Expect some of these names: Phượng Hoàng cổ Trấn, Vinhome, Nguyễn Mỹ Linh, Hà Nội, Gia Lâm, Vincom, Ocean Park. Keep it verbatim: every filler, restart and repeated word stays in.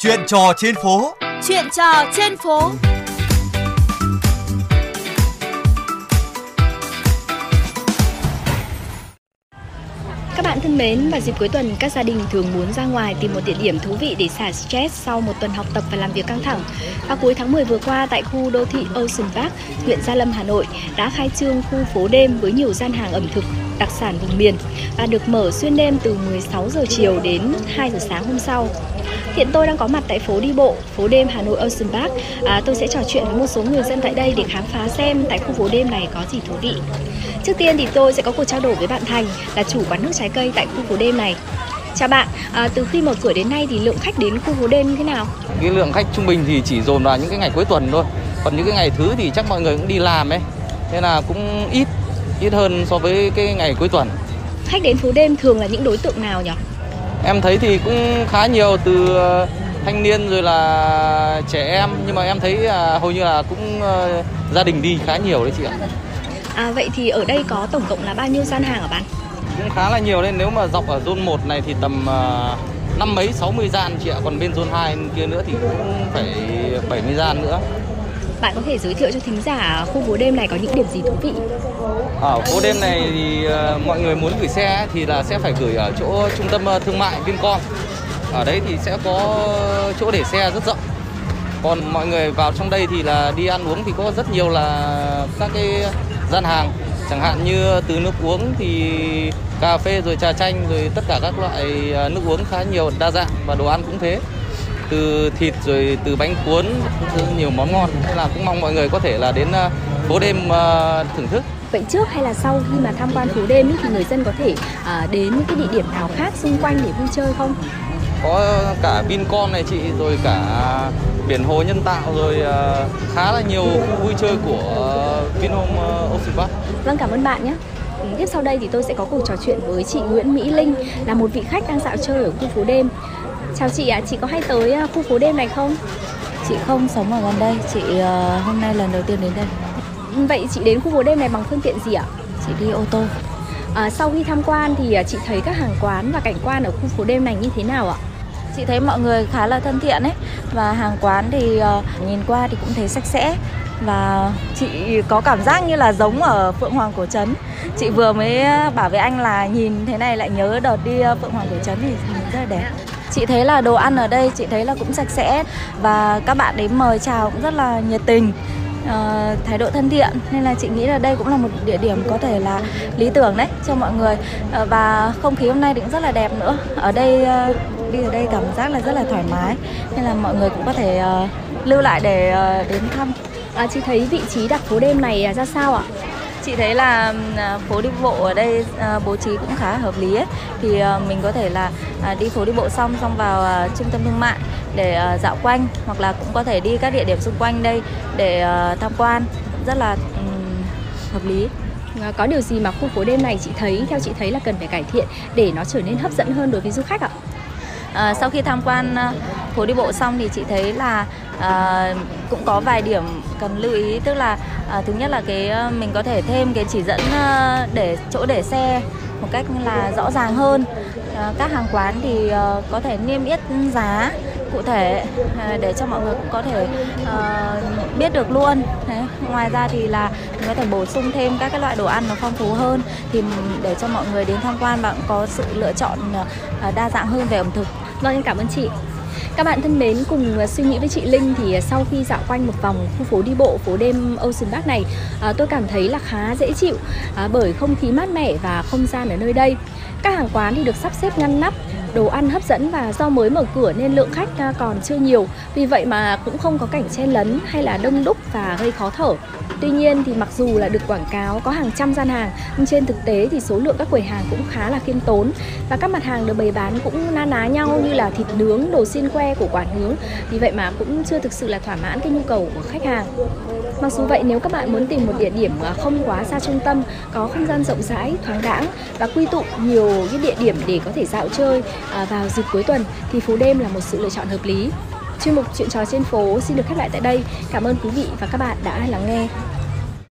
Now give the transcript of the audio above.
Chuyện trò trên phố. Chuyện trò trên phố. Các bạn thân mến, vào dịp cuối tuần, các gia đình thường muốn ra ngoài tìm một địa điểm thú vị để xả stress sau một tuần học tập và làm việc căng thẳng. Và cuối tháng mười vừa qua, tại khu đô thị Ocean Park, huyện Gia Lâm, Hà Nội đã khai trương khu phố đêm với nhiều gian hàng ẩm thực đặc sản vùng miền và được mở xuyên đêm từ mười sáu giờ chiều đến hai giờ sáng hôm sau. Hiện tôi đang có mặt tại phố đi bộ, phố đêm Hà Nội Ocean Park. À, tôi sẽ trò chuyện với một số người dân tại đây để khám phá xem tại khu phố đêm này có gì thú vị. Trước tiên thì tôi sẽ có cuộc trao đổi với bạn Thành, là chủ quán nước trái cây tại khu phố đêm này. Chào bạn, à, từ khi mở cửa đến nay thì lượng khách đến khu phố đêm như thế nào? Cái lượng khách trung bình thì chỉ dồn vào những cái ngày cuối tuần thôi. Còn những cái ngày thứ thì chắc mọi người cũng đi làm ấy, nên là cũng ít, ít hơn so với cái ngày cuối tuần. Khách đến phố đêm thường là những đối tượng nào nhỉ? Em thấy thì cũng khá nhiều, từ thanh niên rồi là trẻ em, nhưng mà em thấy là hầu như là cũng gia đình đi khá nhiều đấy chị ạ. À, vậy thì ở đây có tổng cộng là bao nhiêu gian hàng hả bạn? Cũng khá là nhiều, nên nếu mà dọc ở zone một này thì tầm năm mấy sáu mươi gian chị ạ, còn bên zone hai kia nữa thì cũng phải bảy mươi gian nữa. Bạn có thể giới thiệu cho thính giả khu phố đêm này có những điểm gì thú vị? Ở phố đêm này thì mọi người muốn gửi xe thì là sẽ phải gửi ở chỗ trung tâm thương mại Vincom. Ở đấy thì sẽ có chỗ để xe rất rộng. Còn mọi người vào trong đây thì là đi ăn uống thì có rất nhiều là các cái gian hàng, chẳng hạn như từ nước uống thì cà phê rồi trà chanh rồi tất cả các loại nước uống khá nhiều, đa dạng, và đồ ăn cũng thế. Từ thịt rồi từ bánh cuốn, nhiều món ngon, nên là cũng mong mọi người có thể là đến phố đêm thưởng thức. Vậy trước hay là sau khi mà tham quan phố đêm thì người dân có thể đến những cái địa điểm nào khác xung quanh để vui chơi không? Có cả Vincom này chị, rồi cả biển hồ nhân tạo, rồi khá là nhiều khu vui chơi của Vinhome Ocean Park. Vâng, cảm ơn bạn nhé. Tiếp sau đây thì tôi sẽ có cuộc trò chuyện với chị Nguyễn Mỹ Linh, là một vị khách đang dạo chơi ở khu phố đêm. Chào chị ạ, à, chị có hay tới khu phố đêm này không? Chị không sống ở gần đây, chị uh, hôm nay lần đầu tiên đến đây. Vậy chị đến khu phố đêm này bằng phương tiện gì ạ? À? Chị đi ô tô. À, sau khi tham quan thì chị thấy các hàng quán và cảnh quan ở khu phố đêm này như thế nào ạ? À? Chị thấy mọi người khá là thân thiện ấy, và hàng quán thì uh, nhìn qua thì cũng thấy sạch sẽ. Và chị có cảm giác như là giống ở Phượng Hoàng cổ Trấn. Chị vừa mới bảo với anh là nhìn thế này lại nhớ đợt đi Phượng Hoàng cổ Trấn thì rất là đẹp. Chị thấy là đồ ăn ở đây chị thấy là cũng sạch sẽ, và các bạn đến mời chào cũng rất là nhiệt tình, uh, thái độ thân thiện. Nên là chị nghĩ là đây cũng là một địa điểm có thể là lý tưởng đấy cho mọi người. uh, Và không khí hôm nay cũng rất là đẹp nữa. Ở đây, uh, đi ở đây cảm giác là rất là thoải mái, nên là mọi người cũng có thể uh, lưu lại để uh, đến thăm. À, chị thấy vị trí đặt phố đêm này ra sao ạ? Chị thấy là phố đi bộ ở đây bố trí cũng khá hợp lý ấy. Thì mình có thể là đi phố đi bộ xong xong vào trung tâm thương mại để dạo quanh, hoặc là cũng có thể đi các địa điểm xung quanh đây để tham quan, rất là um, hợp lý. Có điều gì mà khu phố đêm này chị thấy, theo chị thấy là cần phải cải thiện để nó trở nên hấp dẫn hơn đối với du khách ạ? À, sau khi tham quan phố đi bộ xong thì chị thấy là à, cũng có vài điểm cần lưu ý, tức là à, thứ nhất là cái mình có thể thêm cái chỉ dẫn à, để chỗ để xe một cách là rõ ràng hơn. À, các hàng quán thì à, có thể niêm yết giá cụ thể à, để cho mọi người cũng có thể à, biết được luôn. Đấy. Ngoài ra thì là mình có thể bổ sung thêm các cái loại đồ ăn nó phong phú hơn, thì để cho mọi người đến tham quan bạn có sự lựa chọn à, đa dạng hơn về ẩm thực. Vâng, em cảm ơn chị. Các bạn thân mến, cùng suy nghĩ với chị Linh thì sau khi dạo quanh một vòng khu phố đi bộ, phố đêm Ocean Park này, tôi cảm thấy là khá dễ chịu bởi không khí mát mẻ và không gian ở nơi đây. Các hàng quán thì được sắp xếp ngăn nắp, đồ ăn hấp dẫn, và do mới mở cửa nên lượng khách còn chưa nhiều. Vì vậy mà cũng không có cảnh chen lấn hay là đông đúc và gây khó thở. Tuy nhiên thì mặc dù là được quảng cáo có hàng trăm gian hàng, nhưng trên thực tế thì số lượng các quầy hàng cũng khá là khiêm tốn. Và các mặt hàng được bày bán cũng na ná nhau, như là thịt nướng, đồ xiên que của quán nướng. Vì vậy mà cũng chưa thực sự là thỏa mãn cái nhu cầu của khách hàng. Mặc dù vậy, nếu các bạn muốn tìm một địa điểm không quá xa trung tâm, có không gian rộng rãi, thoáng đãng và quy tụ nhiều cái địa điểm để có thể dạo chơi vào dịp cuối tuần, thì phố đêm là một sự lựa chọn hợp lý. Chuyên mục Chuyện trò trên phố xin được khép lại tại đây. Cảm ơn quý vị và các bạn đã lắng nghe.